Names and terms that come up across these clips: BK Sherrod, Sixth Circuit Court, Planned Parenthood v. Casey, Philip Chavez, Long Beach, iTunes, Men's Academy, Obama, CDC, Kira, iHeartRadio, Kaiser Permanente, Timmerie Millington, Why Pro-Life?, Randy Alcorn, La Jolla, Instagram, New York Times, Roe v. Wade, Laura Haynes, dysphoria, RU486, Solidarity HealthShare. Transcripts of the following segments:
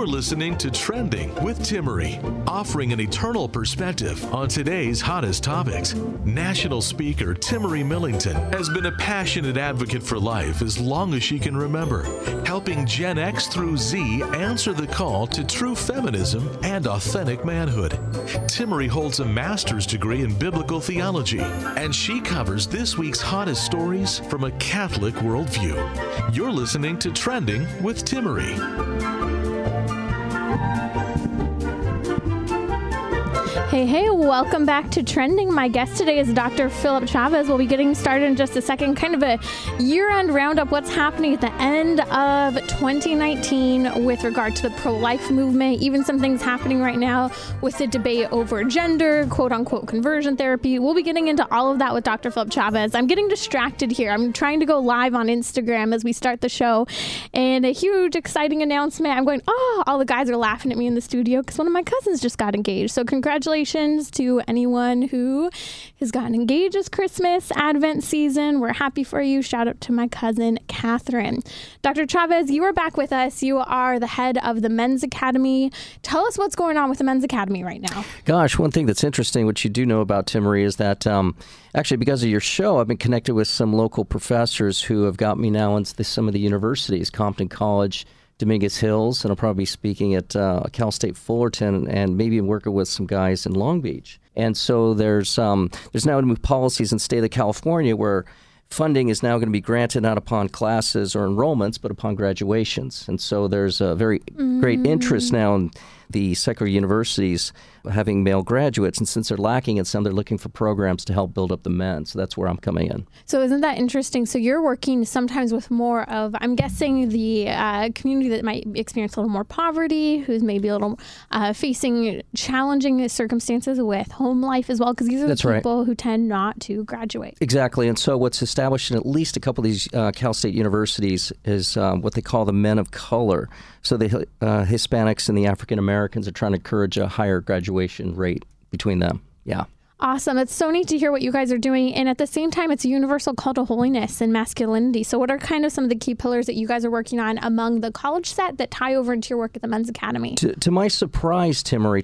You're listening to Trending with Timmerie, offering an eternal perspective on today's hottest topics. National speaker Timmerie Millington has been a passionate advocate for life as long as she can remember, helping Gen X through Z answer the call to true feminism and authentic manhood. Timmerie holds a master's degree in biblical theology, and she covers this week's hottest stories from a Catholic worldview. You're listening to Trending with Timmerie. Hey, welcome back to Trending. My guest today is Dr. Philip Chavez. We'll be getting started in just a second. Kind of a year-end roundup, what's happening at the end of 2019 with regard to the pro-life movement, even some things happening right now with the debate over gender, quote-unquote conversion therapy. We'll be getting into all of that with Dr. Philip Chavez. I'm getting distracted here. I'm trying to go live on Instagram as we start the show, and a huge, exciting announcement. I'm going, oh, all the guys are laughing at me in the studio because one of my cousins just got engaged. So congratulations to anyone who has gotten engaged this Christmas, Advent season. We're happy for you. Shout out to my cousin, Catherine. Dr. Chavez, you are back with us. You are the head of the Men's Academy. Tell us what's going on with the Men's Academy right now. Gosh, one thing that's interesting, what you do know about Timmerie, is that actually because of your show, I've been connected with some local professors who have got me now into some of the universities, Compton College Dominguez Hills, and I'll probably be speaking at Cal State Fullerton, and maybe working with some guys in Long Beach. And so there's now new policies in the state of California where funding is now going to be granted not upon classes or enrollments, but upon graduations. And so there's a very great interest now in the secular universities having male graduates. And since they're lacking in some, they're looking for programs to help build up the men. So that's where I'm coming in. So isn't that interesting? So you're working sometimes with more of, I'm guessing, the community that might experience a little more poverty, who's maybe a little facing challenging circumstances with home life as well, because these are people who tend not to graduate. Exactly. And so what's established in at least a couple of these Cal State universities is what they call the men of color. So the Hispanics and the African Americans are trying to encourage a higher graduation rate between them. Yeah. Awesome. It's so neat to hear what you guys are doing. And at the same time, it's a universal call to holiness and masculinity. So what are kind of some of the key pillars that you guys are working on among the college set that tie over into your work at the Men's Academy? To my surprise, Timmerie,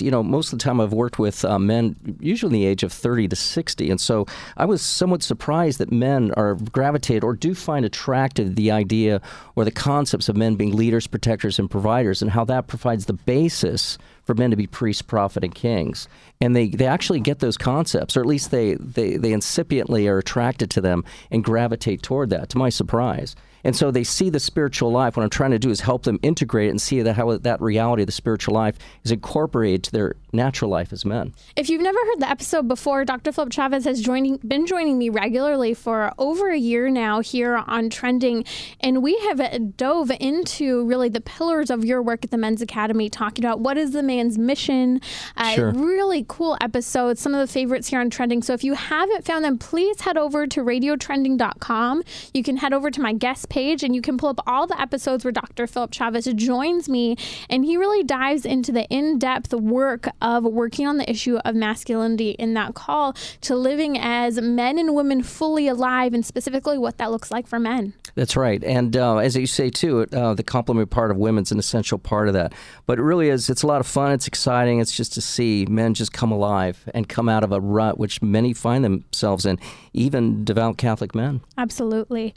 you know, most of the time I've worked with men, usually in the age of 30 to 60. And so I was somewhat surprised that men are gravitated or do find attractive the idea or the concepts of men being leaders, protectors, and providers, and how that provides the basis for men to be priests, prophets, and kings. And they actually get those concepts, or at least they incipiently are attracted to them and gravitate toward that, to my surprise. And so they see the spiritual life. What I'm trying to do is help them integrate it and see that how that reality of the spiritual life is incorporated to their natural life as men. If you've never heard the episode before, Dr. Philip Chavez has been joining me regularly for over a year now here on Trending, and we have dove into really the pillars of your work at the Men's Academy, talking about what is the man's mission. Really cool episodes, some of the favorites here on Trending. So if you haven't found them, please head over to radiotrending.com. You can head over to my guest page and you can pull up all the episodes where Dr. Philip Chavez joins me, and he really dives into the in-depth work of working on the issue of masculinity in that call to living as men and women fully alive, and specifically what that looks like for men. That's right. And as you say, too, the complementary part of women's an essential part of that. But it really is. It's a lot of fun. It's exciting. It's just to see men just come alive and come out of a rut, which many find themselves in, even devout Catholic men. Absolutely.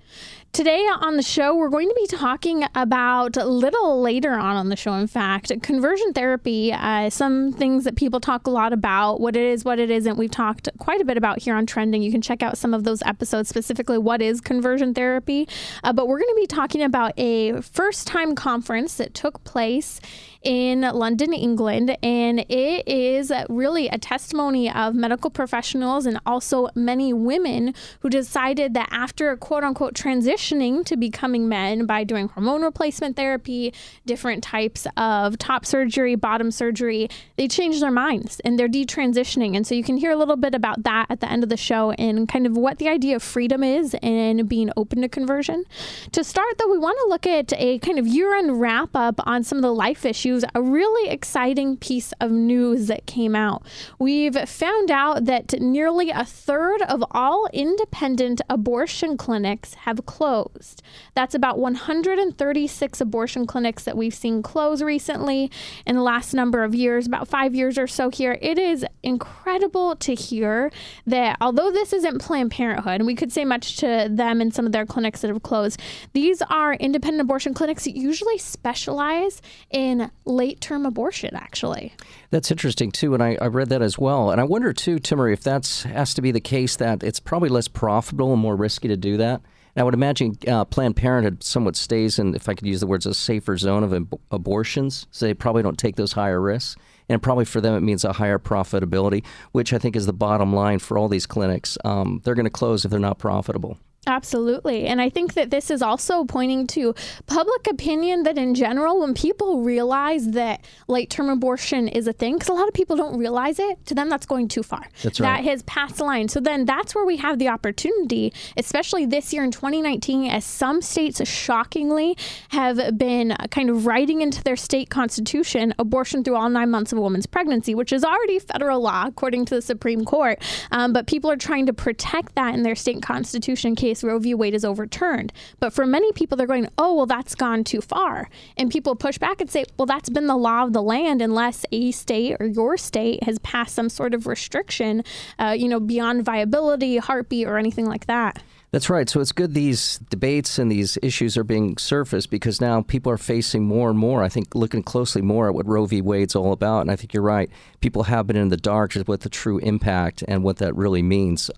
Today on the show, we're going to be talking about, a little later on the show, in fact, conversion therapy, some things that people talk a lot about, what it is, what it isn't. We've talked quite a bit about here on Trending. You can check out some of those episodes, specifically what is conversion therapy. But we're going to be talking about a first-time conference that took place in London, England, and it is really a testimony of medical professionals and also many women who decided that after, quote-unquote, transitioning to becoming men by doing hormone replacement therapy, different types of top surgery, bottom surgery, they changed their minds and they're detransitioning. And so you can hear a little bit about that at the end of the show and kind of what the idea of freedom is and being open to conversion. discussion. To start, though, we want to look at a kind of year-end wrap-up on some of the life issues, a really exciting piece of news that came out. We've found out that nearly a third of all independent abortion clinics have closed. That's about 136 abortion clinics that we've seen close recently in the last number of years, about 5 years or so here. It is incredible to hear that although this isn't Planned Parenthood, and we could say much to them and some of their clinics that have closed, these are independent abortion clinics that usually specialize in late-term abortion, actually. That's interesting, too, and I read that as well. And I wonder, too, Timmerie, if that has to be the case, that it's probably less profitable and more risky to do that. And I would imagine Planned Parenthood somewhat stays in, if I could use the words, a safer zone of abortions, so they probably don't take those higher risks. And probably for them, it means a higher profitability, which I think is the bottom line for all these clinics. They're going to close if they're not profitable. Absolutely. And I think that this is also pointing to public opinion that in general, when people realize that late-term abortion is a thing, because a lot of people don't realize it, to them that's going too far. That's right. That has passed the line. So then that's where we have the opportunity, especially this year in 2019, as some states shockingly have been kind of writing into their state constitution abortion through all 9 months of a woman's pregnancy, which is already federal law, according to the Supreme Court. But people are trying to protect that in their state constitution case Roe v. Wade is overturned. But for many people, they're going, oh, well, that's gone too far. And people push back and say, well, that's been the law of the land unless a state or your state has passed some sort of restriction, beyond viability, heartbeat, or anything like that. That's right. So it's good these debates and these issues are being surfaced because now people are facing more and more, I think, looking closely more at what Roe v. Wade's all about. And I think you're right. People have been in the dark with the true impact and what that really means.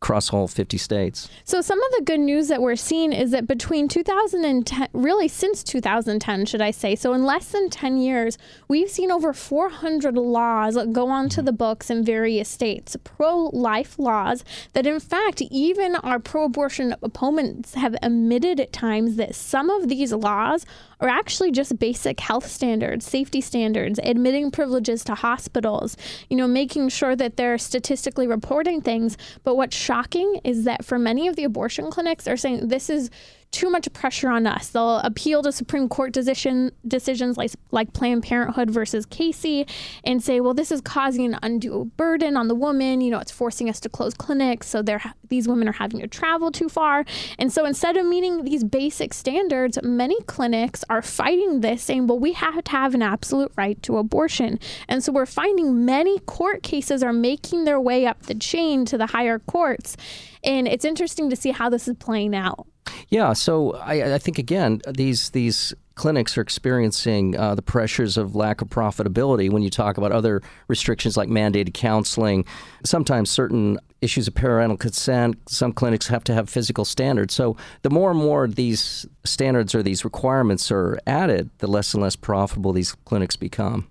Across all 50 states. So some of the good news that we're seeing is that between 2010, really since 2010, should I say, so in less than 10 years, we've seen over 400 laws go onto the books in various states, pro-life laws that in fact, even our pro-abortion opponents have admitted at times that some of these laws are actually just basic health standards, safety standards, admitting privileges to hospitals, making sure that they're statistically reporting things. But what's shocking is that for many of the abortion clinics are saying this is too much pressure on us. They'll appeal to Supreme Court decisions like Planned Parenthood versus Casey and say, well, this is causing an undue burden on the woman. It's forcing us to close clinics. So these women are having to travel too far. And so instead of meeting these basic standards, many clinics are fighting this, saying, well, we have to have an absolute right to abortion. And so we're finding many court cases are making their way up the chain to the higher courts. And it's interesting to see how this is playing out. Yeah, so I think, again, these clinics are experiencing the pressures of lack of profitability when you talk about other restrictions like mandated counseling, sometimes certain issues of parental consent. Some clinics have to have physical standards. So the more and more these standards or these requirements are added, the less and less profitable these clinics become.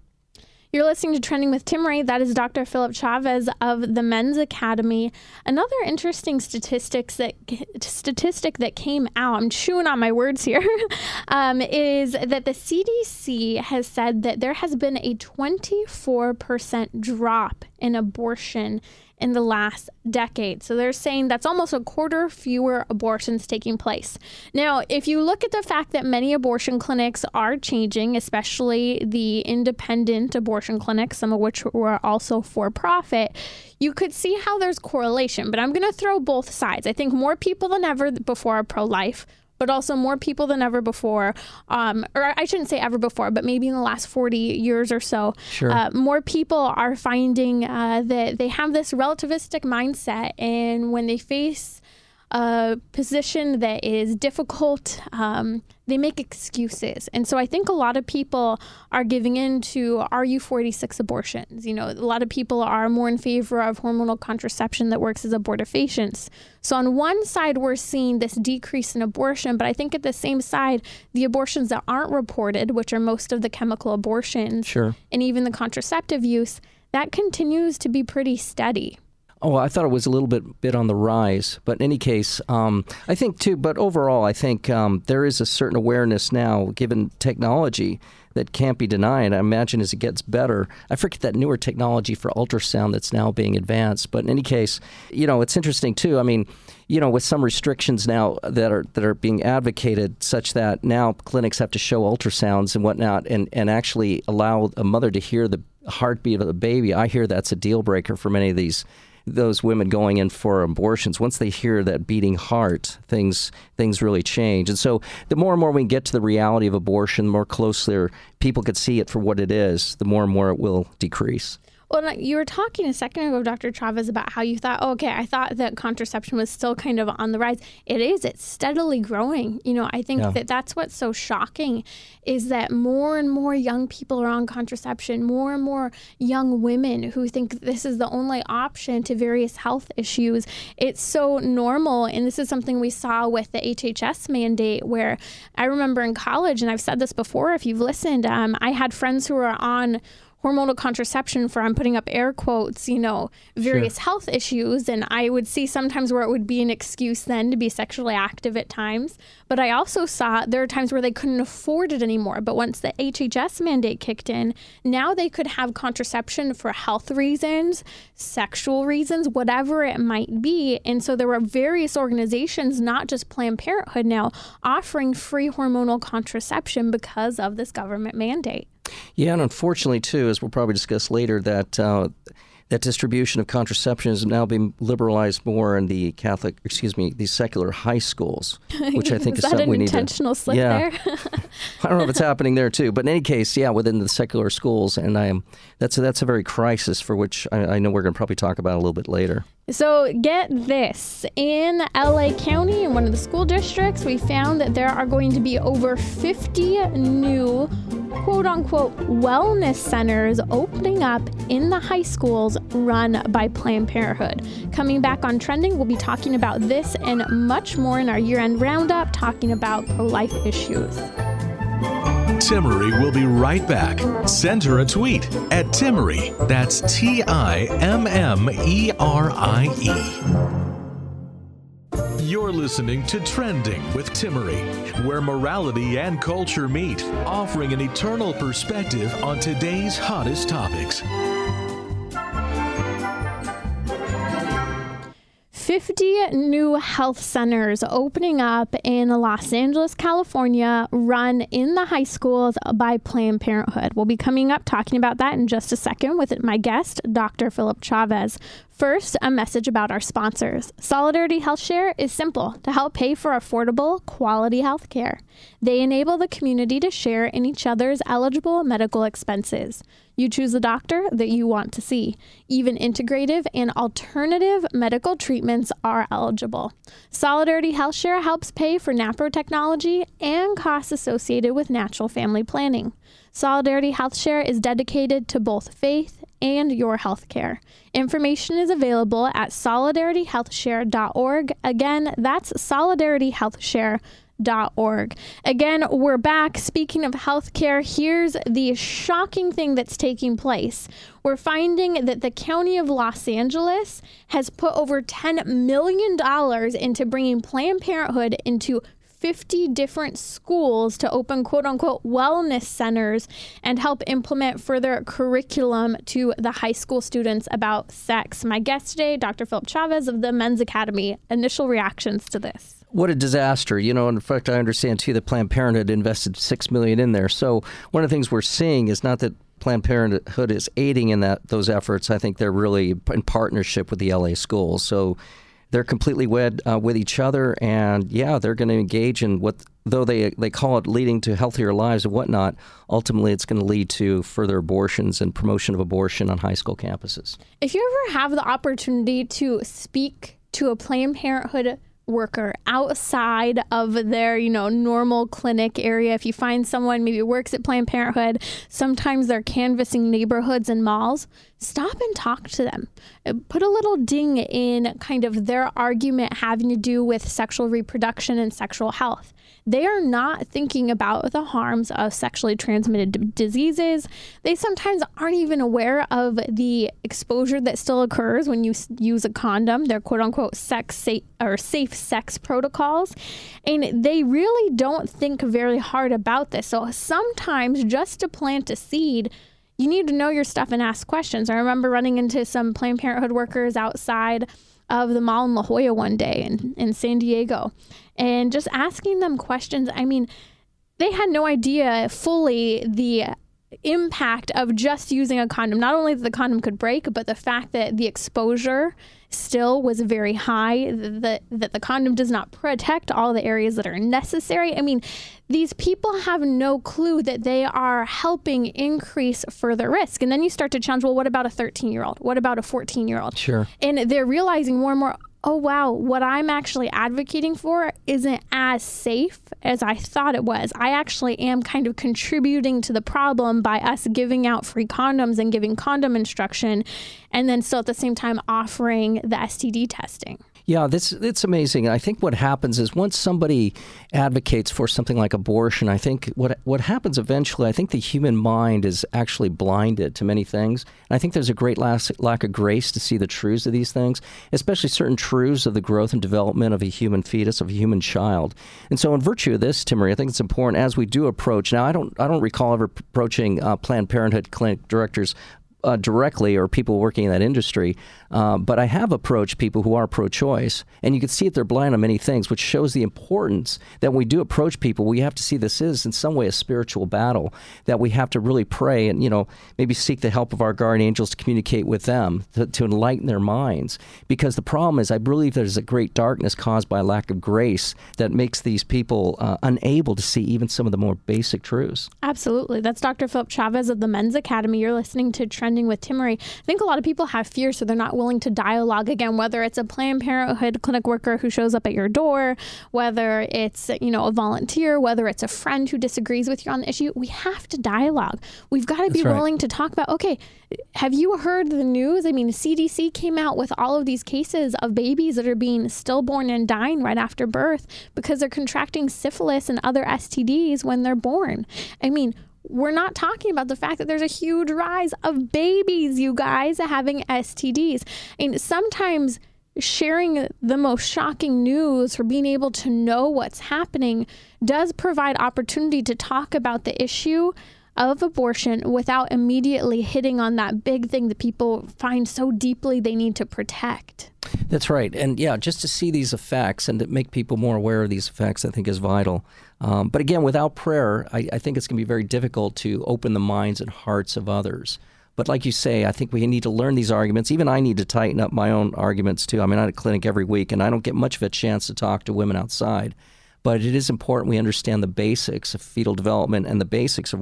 You're listening to Trending with Timmerie. That is Dr. Philip Chavez of the Men's Academy. Another interesting statistic that came out, I'm chewing on my words here, is that the CDC has said that there has been a 24% drop in abortion in the last decade. So they're saying that's almost a quarter fewer abortions taking place. Now, if you look at the fact that many abortion clinics are changing, especially the independent abortion clinics, some of which were also for profit, you could see how there's correlation. But I'm going to throw both sides. I think more people than ever before are pro-life, but also more people than ever before, or I shouldn't say ever before, but maybe in the last 40 years or so, sure. More people are finding that they have this relativistic mindset, and when they face a position that is difficult, they make excuses. And so I think a lot of people are giving in to RU486 abortions. A lot of people are more in favor of hormonal contraception that works as abortifacients. So on one side, we're seeing this decrease in abortion, but I think at the same side, the abortions that aren't reported, which are most of the chemical abortions, sure. And even the contraceptive use, that continues to be pretty steady. Oh, I thought it was a little bit on the rise. But in any case, I think too, but overall, I think there is a certain awareness now, given technology, that can't be denied. I imagine as it gets better, I forget that newer technology for ultrasound that's now being advanced. But in any case, you know, it's interesting too. I mean, you know, with some restrictions now that are being advocated, such that now clinics have to show ultrasounds and whatnot, and actually allow a mother to hear the heartbeat of the baby. I hear that's a deal breaker for many of those women going in for abortions. Once they hear that beating heart, things really change. And so the more and more we get to the reality of abortion, the more closely people could see it for what it is, the more and more it will decrease. Well, you were talking a second ago, Dr. Chavez, about how you thought, I thought that contraception was still kind of on the rise. It is. It's steadily growing. You know, I think that's what's so shocking is that more and more young people are on contraception, more and more young women who think this is the only option to various health issues. It's so normal. And this is something we saw with the HHS mandate, where I remember in college, and I've said this before, if you've listened, I had friends who were on hormonal contraception for, I'm putting up air quotes, you know, various health issues. And I would see sometimes where it would be an excuse then to be sexually active at times. But I also saw there are times where they couldn't afford it anymore. But once the HHS mandate kicked in, now they could have contraception for health reasons, sexual reasons, whatever it might be. And so there were various organizations, not just Planned Parenthood now, offering free hormonal contraception because of this government mandate. Yeah, and unfortunately, too, as we'll probably discuss later, that distribution of contraception is now being liberalized more in the the secular high schools, which I think is something we need to... Is that an intentional slip there? I don't know if it's happening there, too. But in any case, within the secular schools, and that's a very crisis for which I know we're going to probably talk about a little bit later. So get this, in LA County, in one of the school districts, we found that there are going to be over 50 new quote-unquote wellness centers opening up in the high schools run by Planned Parenthood. Coming back on Trending, we'll be talking about this and much more in our year-end roundup, talking about pro-life issues. Timmerie will be right back. Send her a tweet at Timmerie. That's Timmerie. You're listening to Trending with Timmerie, where morality and culture meet, offering an eternal perspective on today's hottest topics. 50 new health centers opening up in Los Angeles, California, run in the high schools by Planned Parenthood. We'll be coming up talking about that in just a second with my guest, Dr. Philip Chavez. First, a message about our sponsors. Solidarity HealthShare is simple to help pay for affordable, quality health care. They enable the community to share in each other's eligible medical expenses. You choose the doctor that you want to see. Even integrative and alternative medical treatments are eligible. Solidarity HealthShare helps pay for NAPRO technology and costs associated with natural family planning. Solidarity HealthShare is dedicated to both faith and your health care. Information is available at solidarityhealthshare.org. Again, that's solidarityhealthshare.org. Again, we're back. Speaking of healthcare, here's the shocking thing that's taking place. We're finding that the county of Los Angeles has put over $10 million into bringing Planned Parenthood into 50 different schools to open quote-unquote wellness centers and help implement further curriculum to the high school students about sex. My guest today, Dr. Philip Chavez of the Men's Academy. Initial reactions to this. What a disaster. You know, in fact, I understand, too, that Planned Parenthood invested $6 million in there. So one of the things we're seeing is not that Planned Parenthood is aiding in those efforts. I think they're really in partnership with the L.A. schools. So they're completely wed with each other, and they're going to engage in what, though they call it leading to healthier lives and whatnot, ultimately it's going to lead to further abortions and promotion of abortion on high school campuses. If you ever have the opportunity to speak to a Planned Parenthood worker outside of their, normal clinic area, if you find someone maybe works at Planned Parenthood, sometimes they're canvassing neighborhoods and malls. stop and talk to them. Put a little ding in kind of their argument having to do with sexual reproduction and sexual health. They are not thinking about the harms of sexually transmitted diseases. They sometimes aren't even aware of the exposure that still occurs when you use a condom, their quote unquote safe sex protocols. And they really don't think very hard about this. So sometimes just to plant a seed, you need to know your stuff and ask questions. I remember running into some Planned Parenthood workers outside of the mall in La Jolla one day in San Diego, and just asking them questions. I mean, they had no idea fully the impact of just using a condom. Not only that the condom could break, but the fact that the exposure still was very high, that the condom does not protect all the areas that are necessary. I mean, these people have no clue that they are helping increase further risk. And then you start to challenge, well, what about a 13-year-old? What about a 14-year-old? Sure. And they're realizing more and more, oh, wow, what I'm actually advocating for isn't as safe as I thought it was. I actually am kind of contributing to the problem by us giving out free condoms and giving condom instruction, and then still at the same time offering the STD testing. Yeah, it's amazing. I think what happens is once somebody advocates for something like abortion, I think what happens eventually, I think the human mind is actually blinded to many things. And I think there's a great lack of grace to see the truths of these things, especially certain truths of the growth and development of a human fetus, of a human child. And so in virtue of this, Timmerie, I think it's important as we do approach. Now, I don't recall ever approaching Planned Parenthood clinic directors directly or people working in that industry, but I have approached people who are pro-choice, and you can see that they're blind on many things, which shows the importance that when we do approach people, we have to see this is in some way a spiritual battle that we have to really pray and, you know, maybe seek the help of our guardian angels to communicate with them, to enlighten their minds, because the problem is I believe there's a great darkness caused by a lack of grace that makes these people unable to see even some of the more basic truths. Absolutely. That's Dr. Philip Chavez of the Men's Academy. You're listening to Trending with Timmerie. I think a lot of people have fear, so they're not willing to dialogue, again, whether it's a Planned Parenthood clinic worker who shows up at your door, whether it's, you know, a volunteer, whether it's a friend who disagrees with you on the issue. We have to dialogue. We've got to be willing to talk about, okay, have you heard the news? I mean, CDC came out with all of these cases of babies that are being stillborn and dying right after birth because they're contracting syphilis and other STDs when they're born. I mean, we're not talking about the fact that there's a huge rise of babies, you guys, having STDs. And sometimes sharing the most shocking news or being able to know what's happening does provide opportunity to talk about the issue of abortion without immediately hitting on that big thing that people find so deeply they need to protect. That's right. And yeah, just to see these effects and to make people more aware of these effects, I think is vital. But again, without prayer, I think it's going to be very difficult to open the minds and hearts of others. But like you say, I think we need to learn these arguments. Even I need to tighten up my own arguments too. I mean, I'm at a clinic every week and I don't get much of a chance to talk to women outside. But it is important we understand the basics of fetal development and the basics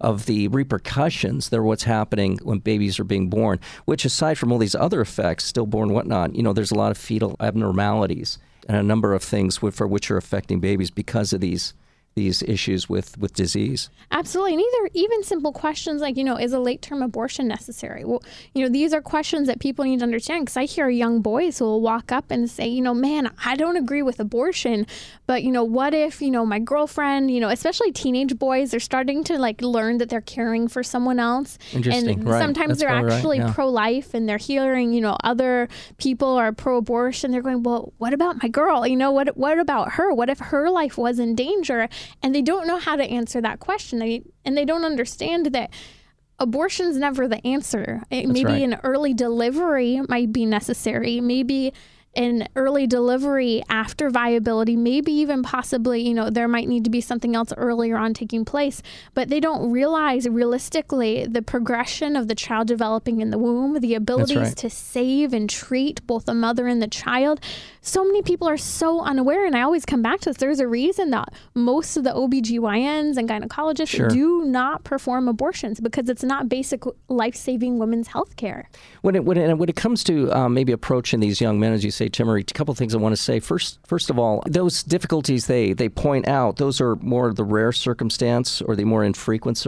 of the repercussions that are what's happening when babies are being born, which aside from all these other effects, stillborn, whatnot, you know, there's a lot of fetal abnormalities and a number of things for which are affecting babies because of these issues with disease. Absolutely. And even simple questions like, you know, is a late-term abortion necessary? Well, you know, these are questions that people need to understand, because I hear young boys who will walk up and say, you know, man, I don't agree with abortion, but, you know, what if, you know, my girlfriend, you know, especially teenage boys, they're starting to like learn that they're caring for someone else. Interesting. And sometimes they're actually pro-life and they're hearing, you know, other people are pro-abortion. They're going, well, what about my girl? You know, what about her? What if her life was in danger? And they don't know how to answer that question. They don't understand that abortion's never the answer. Maybe an early delivery might be necessary. Maybe an early delivery after viability, maybe even possibly, you know, there might need to be something else earlier on taking place, but they don't realize realistically the progression of the child developing in the womb, the abilities to save and treat both the mother and the child. So many people are so unaware, and I always come back to this. There's a reason that most of the OBGYNs and gynecologists do not perform abortions, because it's not basic life-saving women's health care. When it comes to maybe approaching these young men, as you say, say, Timmerie, a couple of things I want to say. First of all, those difficulties they point out, those are more the rare circumstance or the more infrequent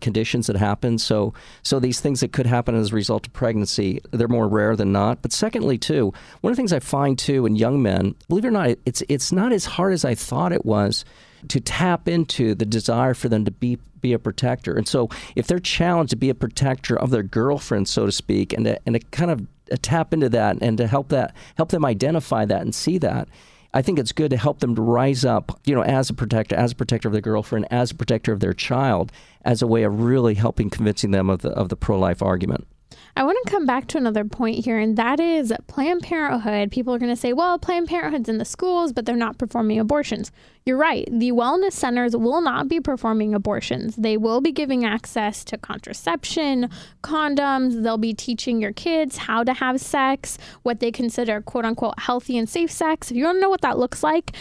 conditions that happen. So these things that could happen as a result of pregnancy, they're more rare than not. But secondly, too, one of the things I find, too, in young men, believe it or not, it's not as hard as I thought it was to tap into the desire for them to be a protector. And so if they're challenged to be a protector of their girlfriend, so to speak, and to kind of tap into that and to help them identify that and see that, I think it's good to help them to rise up, you know, as a protector of their girlfriend, as a protector of their child, as a way of really helping convincing them of the pro-life argument. I want to come back to another point here, and that is Planned Parenthood. People are going to say, well, Planned Parenthood's in the schools, but they're not performing abortions. You're right. The wellness centers will not be performing abortions. They will be giving access to contraception, condoms. They'll be teaching your kids how to have sex, what they consider, quote unquote, healthy and safe sex. If you don't know what that looks like,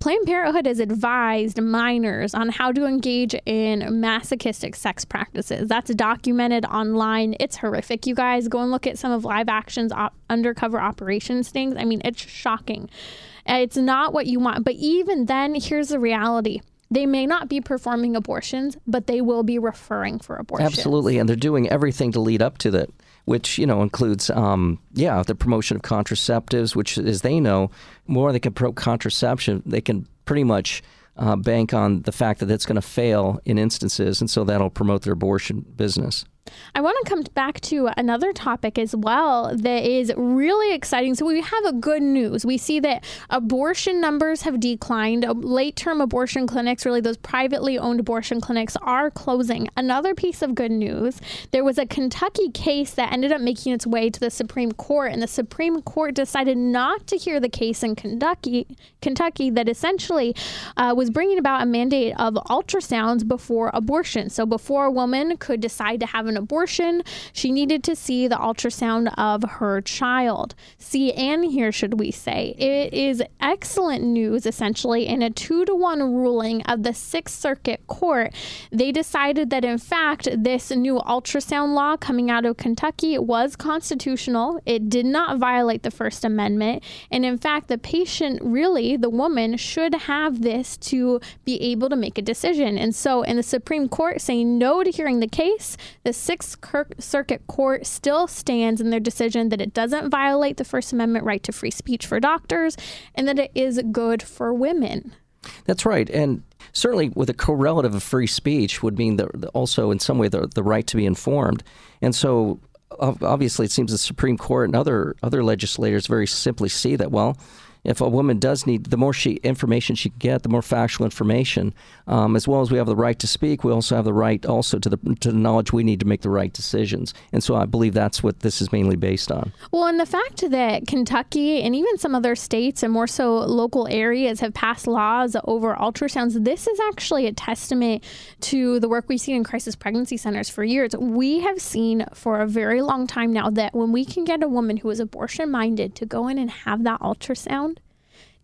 Planned Parenthood has advised minors on how to engage in masochistic sex practices. That's documented online. It's horrific, you guys. Go and look at some of Live Action's undercover operations things. I mean, it's shocking. It's not what you want. But even then, here's the reality. They may not be performing abortions, but they will be referring for abortions. Absolutely. And they're doing everything to lead up to that, which, you know, includes, the promotion of contraceptives, which, as they know, more they can promote contraception, they can pretty much bank on the fact that that's going to fail in instances, and so that'll promote their abortion business. I want to come back to another topic as well that is really exciting. So we have a good news. We see that abortion numbers have declined. Late-term abortion clinics, really those privately owned abortion clinics, are closing. Another piece of good news, there was a Kentucky case that ended up making its way to the Supreme Court, and the Supreme Court decided not to hear the case in Kentucky that essentially was bringing about a mandate of ultrasounds before abortion. So before a woman could decide to have an abortion, she needed to see the ultrasound of her child. See and hear, should we say. It is excellent news, essentially, in a 2-to-1 ruling of the Sixth Circuit Court. They decided that, in fact, this new ultrasound law coming out of Kentucky was constitutional. It did not violate the First Amendment. And, in fact, the patient, really, the woman, should have this to be able to make a decision. And so, in the Supreme Court saying no to hearing the case, the Sixth Circuit Court still stands in their decision that it doesn't violate the First Amendment right to free speech for doctors and that it is good for women. That's right. And certainly with a correlative of free speech would mean that also in some way the right to be informed. And so obviously it seems the Supreme Court and other legislators very simply see that, well, if a woman does need, the more information she can get, the more factual information, as well as we have the right to speak, we also have the right also to the knowledge we need to make the right decisions. And so I believe that's what this is mainly based on. Well, and the fact that Kentucky and even some other states and more so local areas have passed laws over ultrasounds, this is actually a testament to the work we've seen in crisis pregnancy centers for years. We have seen for a very long time now that when we can get a woman who is abortion-minded to go in and have that ultrasound,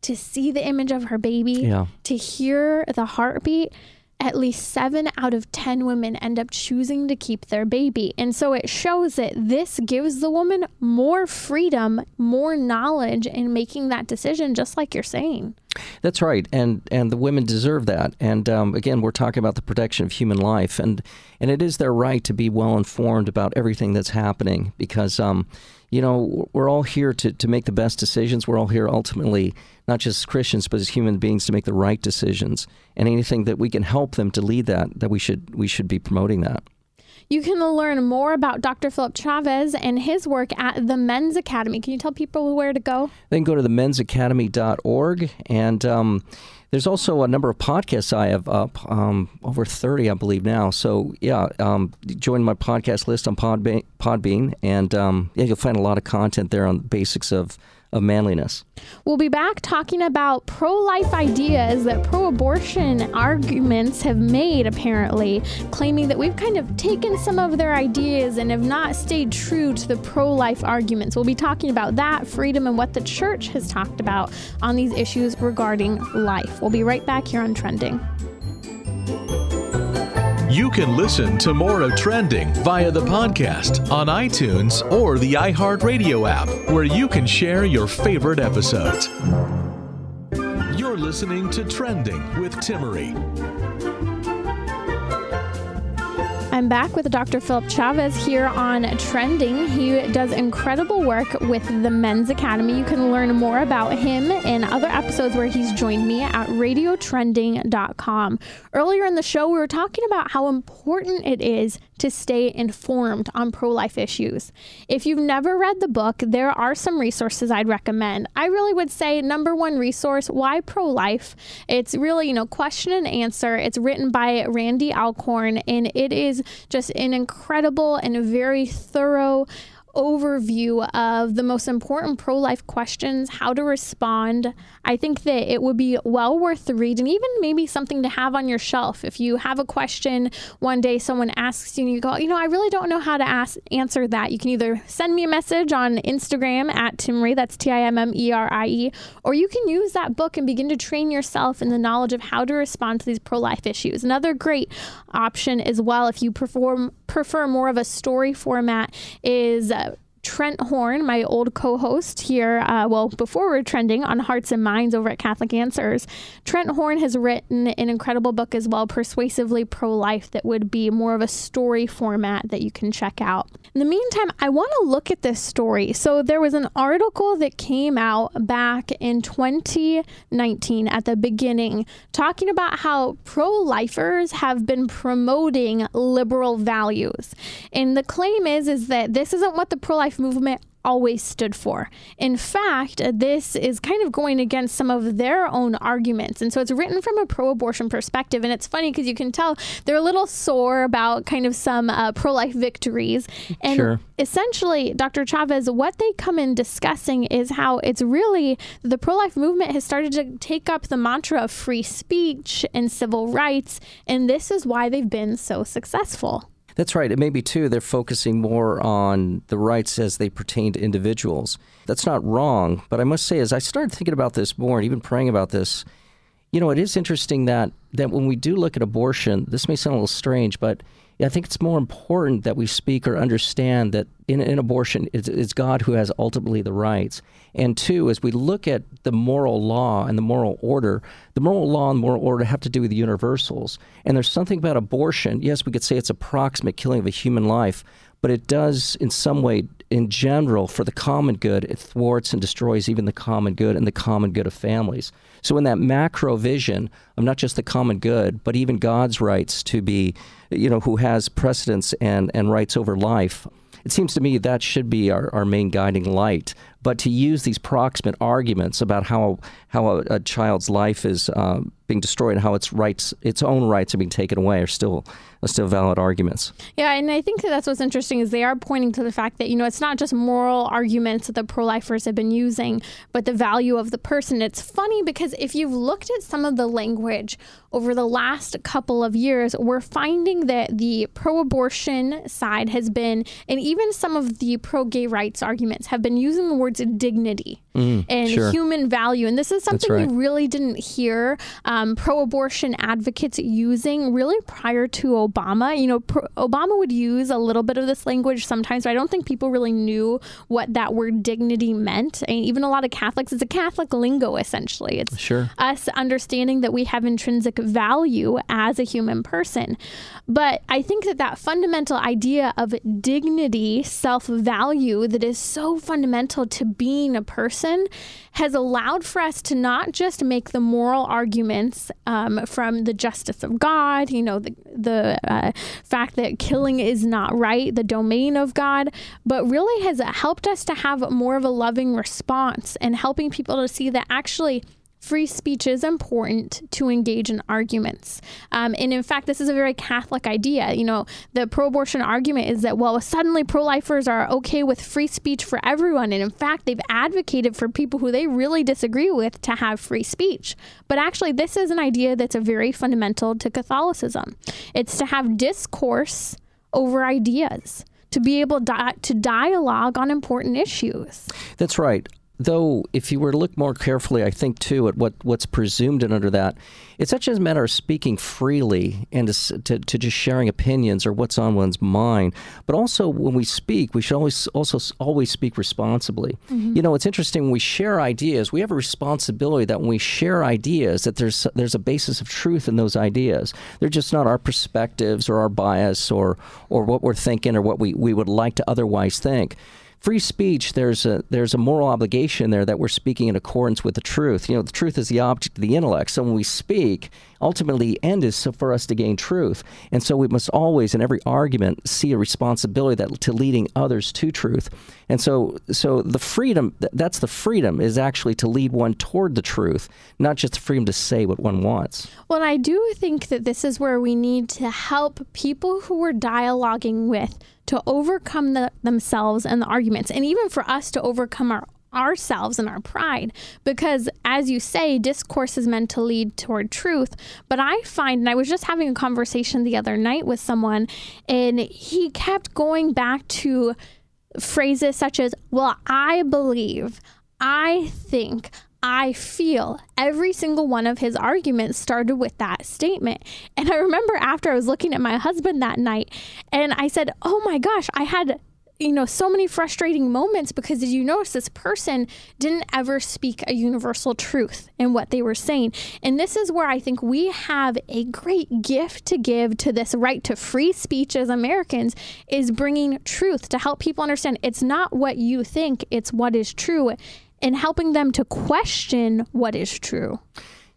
to see the image of her baby, yeah, to hear the heartbeat, at least 7 out of 10 women end up choosing to keep their baby. And so it shows that this gives the woman more freedom, more knowledge in making that decision, just like you're saying. That's right. And the women deserve that. And again, we're talking about the protection of human life. And it is their right to be well informed about everything that's happening because, you know, we're all here to make the best decisions. We're all here ultimately, not just Christians, but as human beings, to make the right decisions. And anything that we can help them to lead that we should be promoting that. You can learn more about Dr. Philip Chavez and his work at the Men's Academy. Can you tell people where to go? They can go to themensacademy.org. And there's also a number of podcasts I have up, over 30, I believe now. So, yeah, join my podcast list on Podbean. And you'll find a lot of content there on the basics of manliness. We'll be back talking about pro-life ideas that pro-abortion arguments have made, apparently, claiming that we've kind of taken some of their ideas and have not stayed true to the pro-life arguments. We'll be talking about that, freedom, and what the church has talked about on these issues regarding life. We'll be right back here on Trending. You can listen to more of Trending via the podcast on iTunes or the iHeartRadio app, where you can share your favorite episodes. You're listening to Trending with Timmerie. I'm back with Dr. Philip Chavez here on Trending. He does incredible work with the Men's Academy. You can learn more about him and other episodes where he's joined me at radiotrending.com. Earlier in the show, we were talking about how important it is to stay informed on pro-life issues. If you've never read the book, there are some resources I'd recommend. I really would say number one resource, Why Pro-Life? It's really, question and answer. It's written by Randy Alcorn, and it is just an incredible and a very thorough overview of the most important pro-life questions, how to respond. I think that it would be well worth the read, and even maybe something to have on your shelf. If you have a question one day someone asks you and you go, I really don't know how to answer that. You can either send me a message on Instagram at Timmerie, that's Timmerie, or you can use that book and begin to train yourself in the knowledge of how to respond to these pro-life issues. Another great option as well, if you prefer more of a story format, is Trent Horn, my old co-host here, before we were trending on Hearts and Minds over at Catholic Answers. Trent Horn has written an incredible book as well, Persuasively Pro-Life, that would be more of a story format that you can check out. In the meantime, I want to look at this story. So there was an article that came out back in 2019 at the beginning talking about how pro-lifers have been promoting liberal values. And the claim is that this isn't what the pro-life movement always stood for. In fact, this is kind of going against some of their own arguments. And so it's written from a pro-abortion perspective. And it's funny because you can tell they're a little sore about kind of some pro-life victories. And sure. Essentially, Dr. Chavez, what they come in discussing is how it's really the pro-life movement has started to take up the mantra of free speech and civil rights. And this is why they've been so successful. That's right. And maybe, too, they're focusing more on the rights as they pertain to individuals. That's not wrong. But I must say, as I started thinking about this more and even praying about this, it is interesting that when we do look at abortion, this may sound a little strange, but I think it's more important that we speak or understand that in abortion, it's God who has ultimately the rights. And two, as we look at the moral law and moral order have to do with the universals. And there's something about abortion. Yes, we could say it's a proximate killing of a human life, but it does in some way, in general, for the common good, it thwarts and destroys even the common good and the common good of families. So in that macro vision of not just the common good, but even God's rights to be, who has precedence and rights over life, it seems to me that should be our main guiding light. But to use these proximate arguments about how a child's life is being destroyed and how its own rights are being taken away are still valid arguments. Yeah, and I think that's what's interesting is they are pointing to the fact that, it's not just moral arguments that the pro-lifers have been using, but the value of the person. It's funny because if you've looked at some of the language over the last couple of years, we're finding that the pro-abortion side has been, and even some of the pro-gay rights arguments have been using the word dignity and sure. human value. And this is something right. you really didn't hear pro-abortion advocates using really prior to Obama. Obama would use a little bit of this language sometimes, but I don't think people really knew what that word dignity meant. And even a lot of Catholics, it's a Catholic lingo, essentially. It's sure. us understanding that we have intrinsic value as a human person. But I think that fundamental idea of dignity, self-value that is so fundamental to being a person has allowed for us to not just make the moral arguments from the justice of God, the fact that killing is not right, the domain of God, but really has helped us to have more of a loving response and helping people to see that actually free speech is important to engage in arguments. And in fact, this is a very Catholic idea. The pro-abortion argument is that, suddenly pro-lifers are okay with free speech for everyone. And in fact, they've advocated for people who they really disagree with to have free speech. But actually, this is an idea that's a very fundamental to Catholicism. It's to have discourse over ideas, to be able to dialogue on important issues. That's right. though, if you were to look more carefully, I think, too, at what's presumed and under that, it's such as men are speaking freely and to just sharing opinions or what's on one's mind. But also, when we speak, we should always speak responsibly. Mm-hmm. You know, it's interesting, when we share ideas, we have a responsibility that when we share ideas, that there's a basis of truth in those ideas. They're just not our perspectives or our bias or what we're thinking or what we would like to otherwise think. Free speech, there's a moral obligation there that we're speaking in accordance with the truth. You know, the truth is the object of the intellect. So when we speak, ultimately the end is for us to gain truth. And so we must always, in every argument, see a responsibility to leading others to truth. And so the freedom, that's the freedom, is actually to lead one toward the truth, not just the freedom to say what one wants. Well, and I do think that this is where we need to help people who we're dialoguing with to overcome themselves and the arguments, and even for us to overcome ourselves and our pride. Because, as you say, discourse is meant to lead toward truth. But I find, and I was just having a conversation the other night with someone, and he kept going back to phrases such as, well, I believe, I think, I feel. Every single one of his arguments started with that statement. And I remember after I was looking at my husband that night, and I said, oh my gosh, I had, you know, so many frustrating moments, because did you notice this person didn't ever speak a universal truth in what they were saying? And this is where I think we have a great gift to give to this right to free speech as Americans, is bringing truth to help people understand it's not what you think, it's what is true, and helping them to question what is true.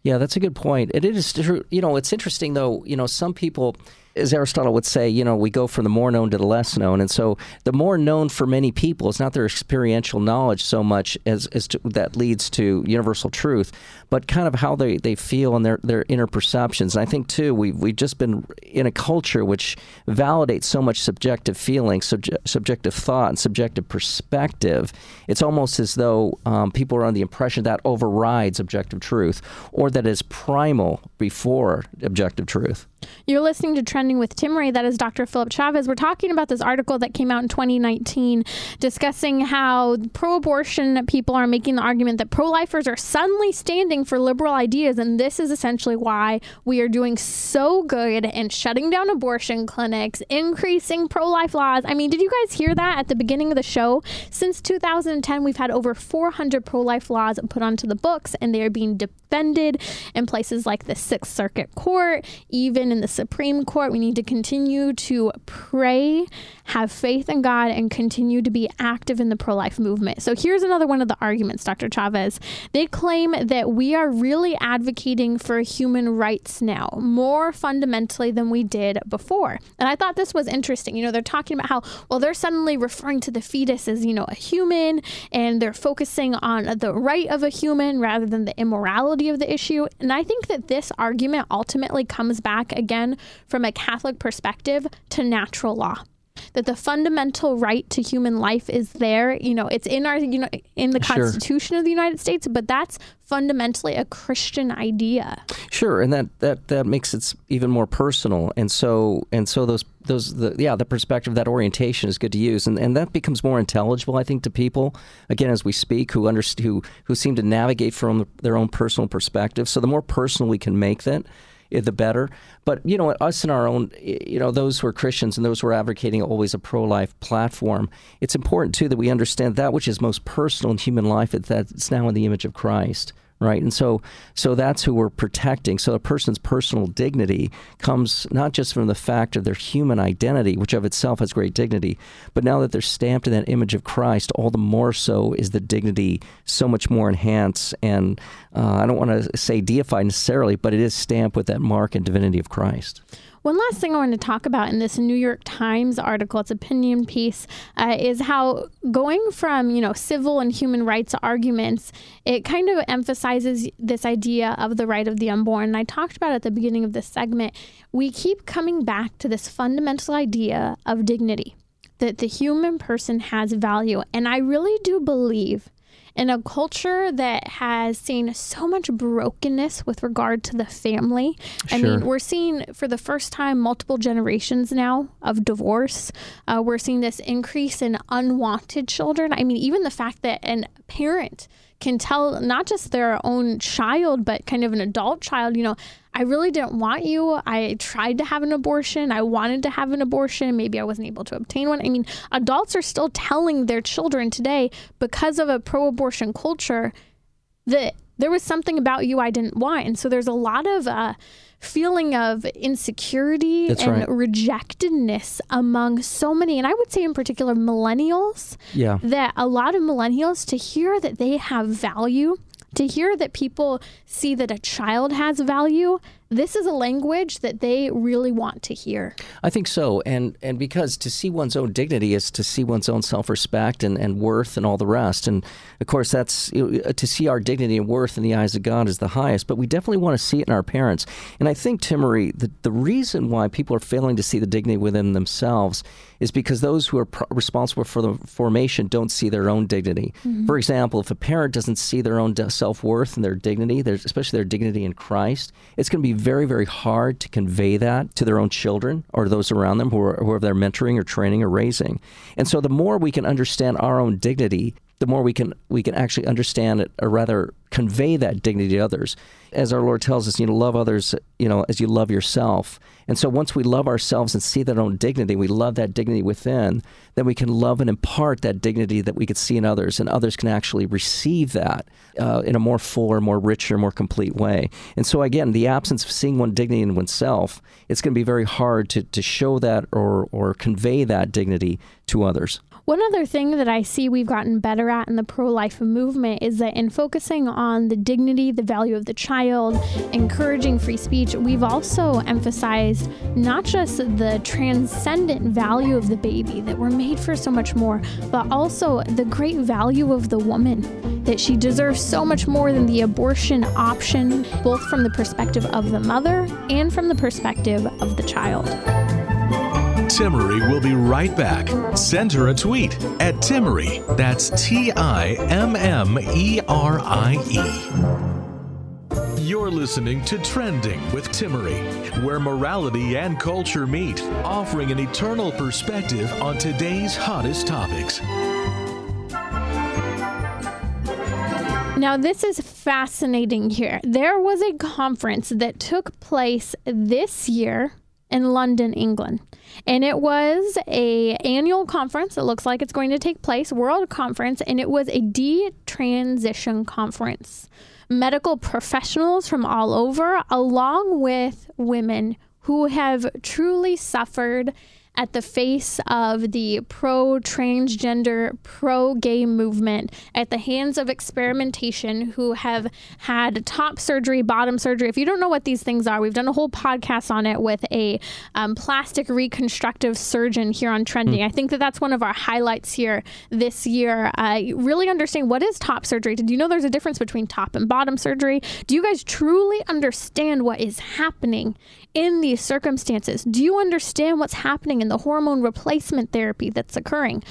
Yeah, that's a good point. And it is true. You know, it's interesting, though, you know, some people, as Aristotle would say, you know, we go from the more known to the less known. And so the more known for many people is not their experiential knowledge so much as that leads to universal truth, but kind of how they feel and their inner perceptions. And I think, too, we've just been in a culture which validates so much subjective feeling, subjective thought, and subjective perspective. It's almost as though people are under the impression that overrides objective truth, or that is primal before objective truth. You're listening to Trending with Timmerie. That is Dr. Philip Chavez. We're talking about this article that came out in 2019 discussing how pro-abortion people are making the argument that pro-lifers are suddenly standing for liberal ideas, and this is essentially why we are doing so good in shutting down abortion clinics, increasing pro-life laws. I mean, did you guys hear that at the beginning of the show? Since 2010, we've had over 400 pro-life laws put onto the books, and they are being defended in places like the Sixth Circuit Court, even in the Supreme Court. We need to continue to pray, have faith in God, and continue to be active in the pro-life movement. So here's another one of the arguments, Dr. Chavez. They claim that we are really advocating for human rights now, more fundamentally than we did before. And I thought this was interesting. You know, they're talking about how, well, they're suddenly referring to the fetus as, you know, a human, and they're focusing on the right of a human rather than the immorality of the issue. And I think that this argument ultimately comes back again from a Catholic perspective to natural law, that the fundamental right to human life is there. You know, it's in our, you know, in the Constitution of the United States, but that's fundamentally a Christian idea. Sure, and that makes it even more personal. And so the perspective, that orientation is good to use, and that becomes more intelligible, I think, to people, again, as we speak, who seem to navigate from their own personal perspective. So the more personal we can make that, the better. But, you know, us in our own, you know, those who are Christians and those who are advocating always a pro-life platform, it's important, too, that we understand that which is most personal in human life, that it's now in the image of Christ, right? And so that's who we're protecting. So a person's personal dignity comes not just from the fact of their human identity, which of itself has great dignity, but now that they're stamped in that image of Christ, all the more so is the dignity so much more enhanced. And I don't want to say deified necessarily, but it is stamped with that mark and divinity of Christ. One last thing I want to talk about in this New York Times article, it's an opinion piece, is how going from, you know, civil and human rights arguments, it kind of emphasizes this idea of the right of the unborn. And I talked about at the beginning of this segment, we keep coming back to this fundamental idea of dignity, that the human person has value. And I really do believe In a culture that has seen so much brokenness with regard to the family. Sure. I mean, we're seeing for the first time multiple generations now of divorce. We're seeing this increase in unwanted children. I mean, even the fact that a parent can tell not just their own child, but kind of an adult child, you know, I really didn't want you. I tried to have an abortion. I wanted to have an abortion. Maybe I wasn't able to obtain one. I mean, adults are still telling their children today, because of a pro-abortion culture, that there was something about you I didn't want. And so there's a lot of feeling of insecurity and rejectedness among so many, and I would say in particular millennials, that a lot of millennials, to hear that they have value, to hear that people see that a child has value, this is a language that they really want to hear. I think so. And because to see one's own dignity is to see one's own self-respect and worth and all the rest. And of course, that's, to see our dignity and worth in the eyes of God is the highest. But we definitely want to see it in our parents. And I think, Timmerie, the reason why people are failing to see the dignity within themselves is because those who are responsible for the formation don't see their own dignity. Mm-hmm. For example, if a parent doesn't see their own self-worth and their dignity, especially their dignity in Christ, it's going to be very, very hard to convey that to their own children or those around them who are they're mentoring or training or raising. And so the more we can understand our own dignity, the more we can actually understand it, or rather convey that dignity to others. As our Lord tells us, you know, love others, you know, as you love yourself. And so once we love ourselves and see that own dignity, we love that dignity within, then we can love and impart that dignity that we could see in others, and others can actually receive that in a more fuller, more richer, more complete way. And so again, the absence of seeing one's dignity in oneself, it's going to be very hard to show that or convey that dignity to others. One other thing that I see we've gotten better at in the pro-life movement is that in focusing on the dignity, the value of the child, encouraging free speech, we've also emphasized not just the transcendent value of the baby, that we're made for so much more, but also the great value of the woman, that she deserves so much more than the abortion option, both from the perspective of the mother and from the perspective of the child. Timmerie will be right back. Send her a tweet at Timmerie. That's Timmerie. You're listening to Trending with Timmerie, where morality and culture meet, offering an eternal perspective on today's hottest topics. Now, this is fascinating here. There was a conference that took place this year in London, England. And it was an annual conference. It looks like it's going to take place, World Conference, and it was a detransition conference. Medical professionals from all over, along with women who have truly suffered at the face of the pro-transgender, pro-gay movement at the hands of experimentation, who have had top surgery, bottom surgery. If you don't know what these things are, we've done a whole podcast on it with a plastic reconstructive surgeon here on Trending. I think that's one of our highlights here this year. Really understanding what is top surgery. Did you know there's a difference between top and bottom surgery? Do you guys truly understand what is happening in these circumstances? Do you understand what's happening in the hormone replacement therapy that's occurring?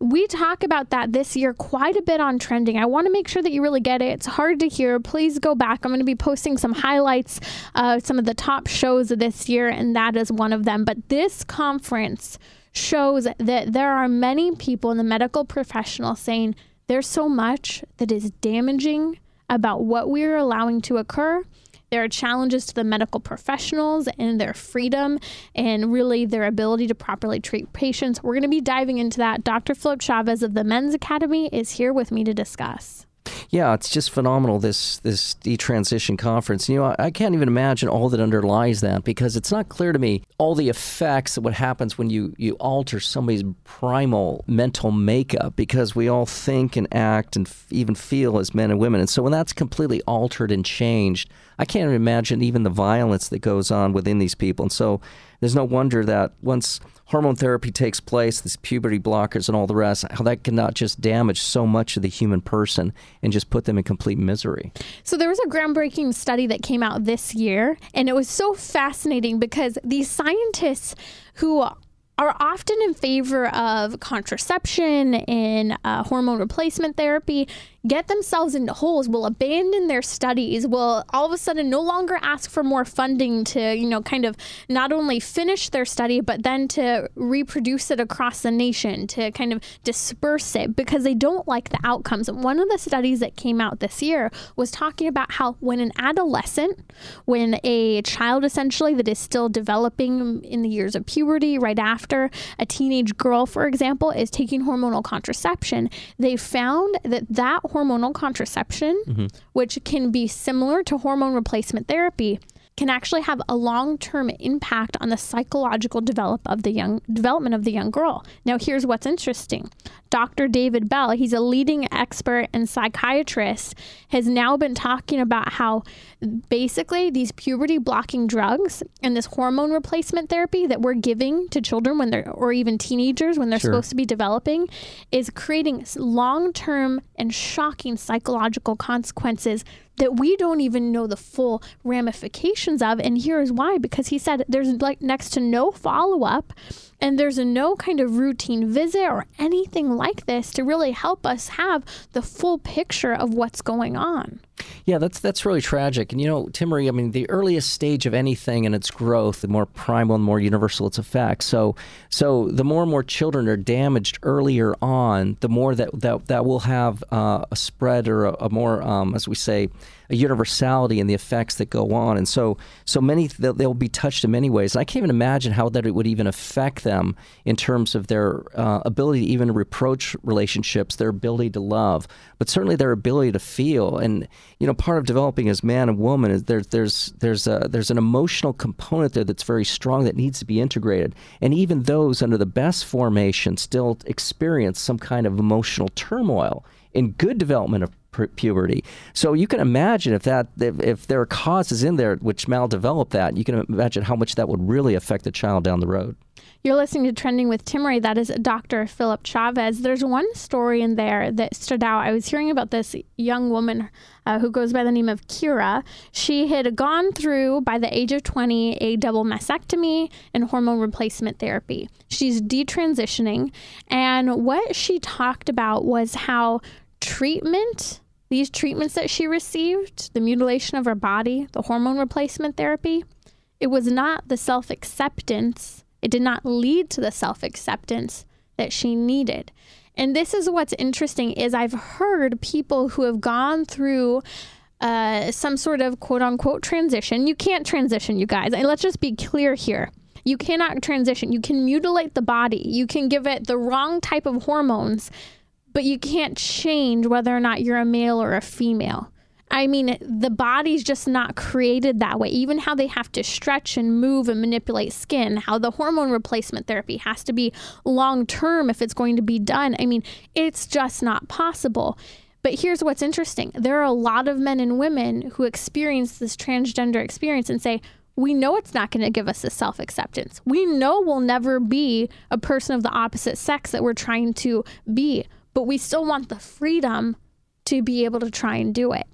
We talk about that this year quite a bit on Trending. I want to make sure that you really get it. It's hard to hear. Please go back. I'm going to be posting some highlights of some of the top shows of this year, and that is one of them. But this conference shows that there are many people in the medical professional saying there's so much that is damaging about what we are allowing to occur. There are challenges to the medical professionals and their freedom and really their ability to properly treat patients. We're going to be diving into that. Dr. Philip Chavez of the Men's Academy is here with me to discuss. Yeah, it's just phenomenal, this detransition conference. You know, I can't even imagine all that underlies that, because it's not clear to me all the effects of what happens when you alter somebody's primal mental makeup, because we all think and act and even feel as men and women. And so when that's completely altered and changed, I can't even imagine even the violence that goes on within these people. And so there's no wonder that once hormone therapy takes place, these puberty blockers and all the rest, how that can not just damage so much of the human person and just put them in complete misery. So there was a groundbreaking study that came out this year, and it was so fascinating because these scientists who are often in favor of contraception and hormone replacement therapy get themselves into holes, will abandon their studies, will all of a sudden no longer ask for more funding to, you know, kind of not only finish their study, but then to reproduce it across the nation, to kind of disperse it because they don't like the outcomes. And one of the studies that came out this year was talking about how when an adolescent, when a child essentially that is still developing in the years of puberty, right after a teenage girl, for example, is taking hormonal contraception, they found that that hormonal contraception, mm-hmm. which can be similar to hormone replacement therapy, can actually have a long-term impact on the psychological development of the young girl. Now, here's what's interesting. Dr. David Bell, he's a leading expert and psychiatrist, has now been talking about how basically these puberty-blocking drugs and this hormone replacement therapy that we're giving to children when they're, or even teenagers when they're sure. supposed to be developing, is creating long-term and shocking psychological consequences that we don't even know the full ramifications of. And here's why, because he said there's like next to no follow-up and there's no kind of routine visit or anything like this to really help us have the full picture of what's going on. Yeah, that's really tragic. And, you know, Timmerie, I mean, the earliest stage of anything and its growth, the more primal and more universal its effects. So the more and more children are damaged earlier on, the more that will have a spread or a more, as we say, a universality in the effects that go on. And so many, they'll be touched in many ways. And I can't even imagine how that it would even affect them in terms of their ability to even approach relationships, their ability to love, but certainly their ability to feel. And, you know, part of developing as man and woman is there's an emotional component there that's very strong that needs to be integrated. And even those under the best formation still experience some kind of emotional turmoil in good development of puberty. So you can imagine if there are causes in there which maldevelop that, you can imagine how much that would really affect the child down the road. You're listening to Trending with Timmerie. That is Dr. Philip Chavez. There's one story in there that stood out. I was hearing about this young woman who goes by the name of Kira. She had gone through, by the age of 20, a double mastectomy and hormone replacement therapy. She's detransitioning. And what she talked about was how these treatments that she received, the mutilation of her body, the hormone replacement therapy, it was not the self-acceptance. It did not lead to the self-acceptance that she needed. And this is what's interesting is I've heard people who have gone through some sort of quote-unquote transition. You can't transition, you guys. And let's just be clear here. You cannot transition. You can mutilate the body. You can give it the wrong type of hormones, but you can't change whether or not you're a male or a female. I mean, the body's just not created that way. Even how they have to stretch and move and manipulate skin, how the hormone replacement therapy has to be long-term if it's going to be done. I mean, it's just not possible. But here's what's interesting. There are a lot of men and women who experience this transgender experience and say, we know it's not going to give us the self-acceptance. We know we'll never be a person of the opposite sex that we're trying to be. But we still want the freedom to be able to try and do it.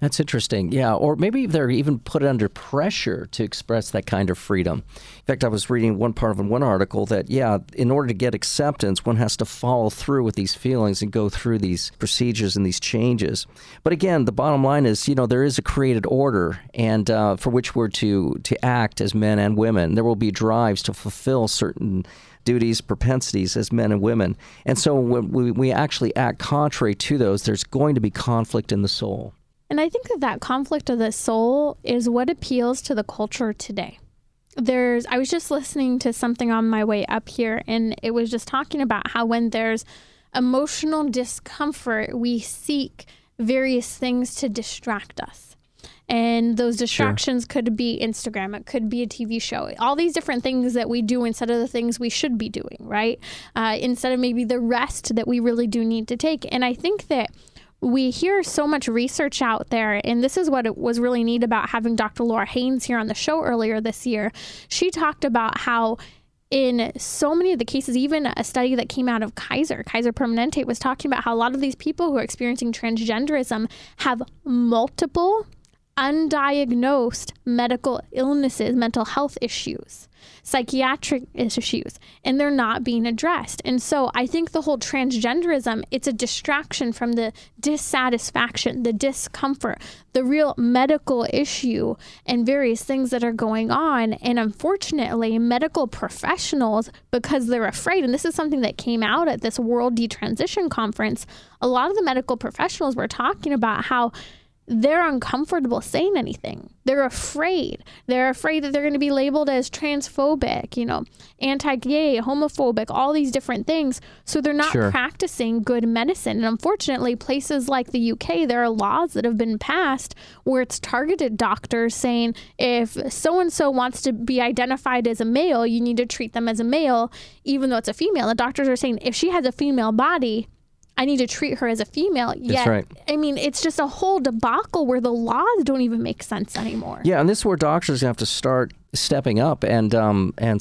That's interesting. Yeah. Or maybe they're even put under pressure to express that kind of freedom. In fact, I was reading one article that, yeah, in order to get acceptance, one has to follow through with these feelings and go through these procedures and these changes. But again, the bottom line is, you know, there is a created order and for which we're to act as men and women. There will be drives to fulfill certain duties, propensities as men and women. And so when we actually act contrary to those, there's going to be conflict in the soul. And I think that conflict of the soul is what appeals to the culture today. I was just listening to something on my way up here, and it was just talking about how when there's emotional discomfort, we seek various things to distract us. And those distractions could be Instagram, it could be a TV show, all these different things that we do instead of the things we should be doing, right? Instead of maybe the rest that we really do need to take. And I think that we hear so much research out there, and this is what it was really neat about having Dr. Laura Haynes here on the show earlier this year. She talked about how in so many of the cases, even a study that came out of Kaiser Permanente was talking about how a lot of these people who are experiencing transgenderism have multiple undiagnosed medical illnesses, mental health issues, psychiatric issues, and they're not being addressed. And so I think the whole transgenderism, it's a distraction from the dissatisfaction, the discomfort, the real medical issue and various things that are going on. And unfortunately, medical professionals, because they're afraid, and this is something that came out at this World Detransition Conference, a lot of the medical professionals were talking about how they're uncomfortable saying anything. They're afraid. They're afraid that they're going to be labeled as transphobic, you know, anti-gay, homophobic, all these different things. So they're not practicing good medicine. And unfortunately, places like the UK, there are laws that have been passed where it's targeted doctors saying, if so-and-so wants to be identified as a male, you need to treat them as a male, even though it's a female. The doctors are saying, if she has a female body, I need to treat her as a female. That's right. I mean, it's just a whole debacle where the laws don't even make sense anymore. Yeah, and this is where doctors have to start stepping up and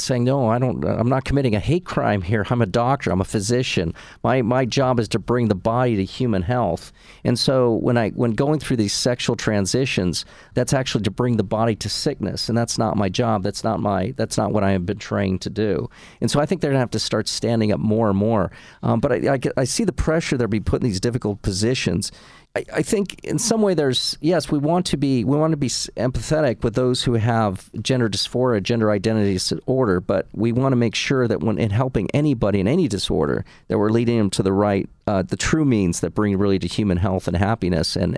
saying, no, I'm not committing a hate crime here. I'm a doctor. I'm a physician. My job is to bring the body to human health. And so when going through these sexual transitions, that's actually to bring the body to sickness, and that's not my job. That's not what I have been trained to do. And so I think they're gonna have to start standing up more and more. But I see the pressure they're being put in these difficult positions. I think in some way there's, yes, we want to be empathetic with those who have gender dysphoria, gender identity disorder, but we want to make sure that when in helping anybody in any disorder, that we're leading them to the right, the true means that bring really to human health and happiness and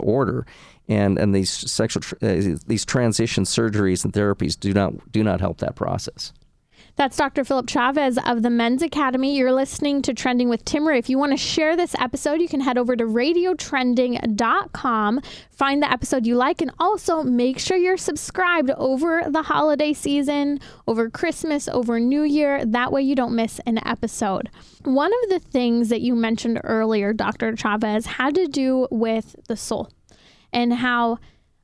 order. And these sexual, these transition surgeries and therapies do not help that process. That's Dr. Philip Chavez of the Men's Academy. You're listening to Trending with Timmerie. If you want to share this episode, you can head over to radiotrending.com, find the episode you like, and also make sure you're subscribed over the holiday season, over Christmas, over New Year. That way you don't miss an episode. One of the things that you mentioned earlier, Dr. Chavez, had to do with the soul and how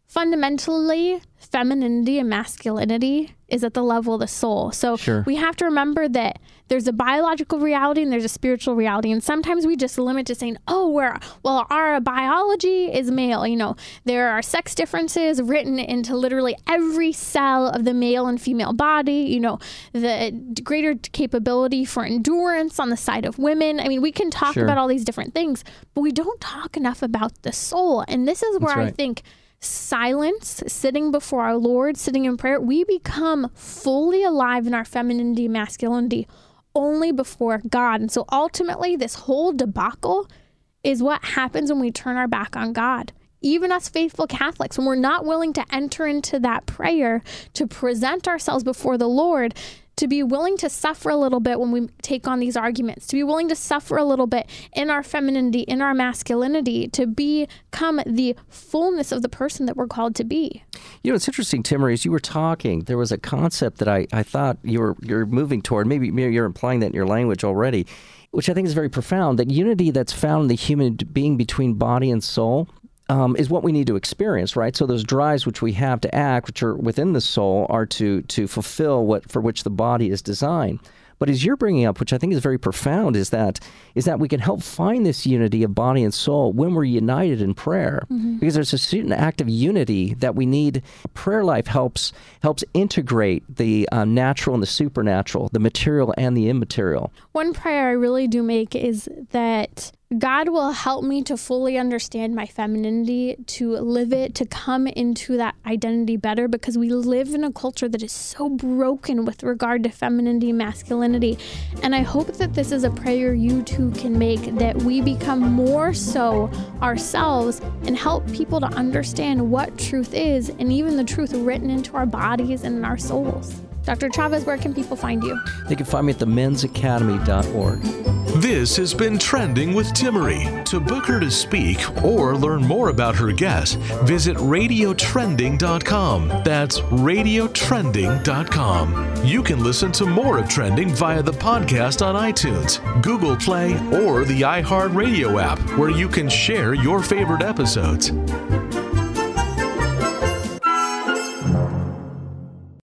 fundamentally femininity and masculinity is at the level of the soul. So we have to remember that there's a biological reality and there's a spiritual reality. And sometimes we just limit to saying, our biology is male. You know, there are sex differences written into literally every cell of the male and female body, you know, the greater capability for endurance on the side of women. I mean, we can talk about all these different things, but we don't talk enough about the soul. And this is where I think silence, sitting before our Lord, sitting in prayer, we become fully alive in our femininity, masculinity only before God. And so ultimately this whole debacle is what happens when we turn our back on God. Even us faithful Catholics, when we're not willing to enter into that prayer, to present ourselves before the Lord, to be willing to suffer a little bit when we take on these arguments, to be willing to suffer a little bit in our femininity, in our masculinity, to become the fullness of the person that we're called to be. You know, it's interesting, Timmerie, as you were talking, there was a concept that I thought you're moving toward, maybe you're implying that in your language already, which I think is very profound, that unity that's found in the human being between body and soul is what we need to experience, right? So those drives which we have to act, which are within the soul, are to fulfill what for which the body is designed. But as you're bringing up, which I think is very profound, is that we can help find this unity of body and soul when we're united in prayer, because there's a certain act of unity that we need. Prayer life helps integrate the natural and the supernatural, the material and the immaterial. One prayer I really do make is that God will help me to fully understand my femininity, to live it, to come into that identity better, because we live in a culture that is so broken with regard to femininity, masculinity. And I hope that this is a prayer you too can make, that we become more so ourselves and help people to understand what truth is, and even the truth written into our bodies and in our souls. Dr. Chavez, where can people find you? They can find me at themensacademy.org. This has been Trending with Timmerie. To book her to speak or learn more about her guest, visit radiotrending.com. That's radiotrending.com. You can listen to more of Trending via the podcast on iTunes, Google Play, or the iHeartRadio app, where you can share your favorite episodes.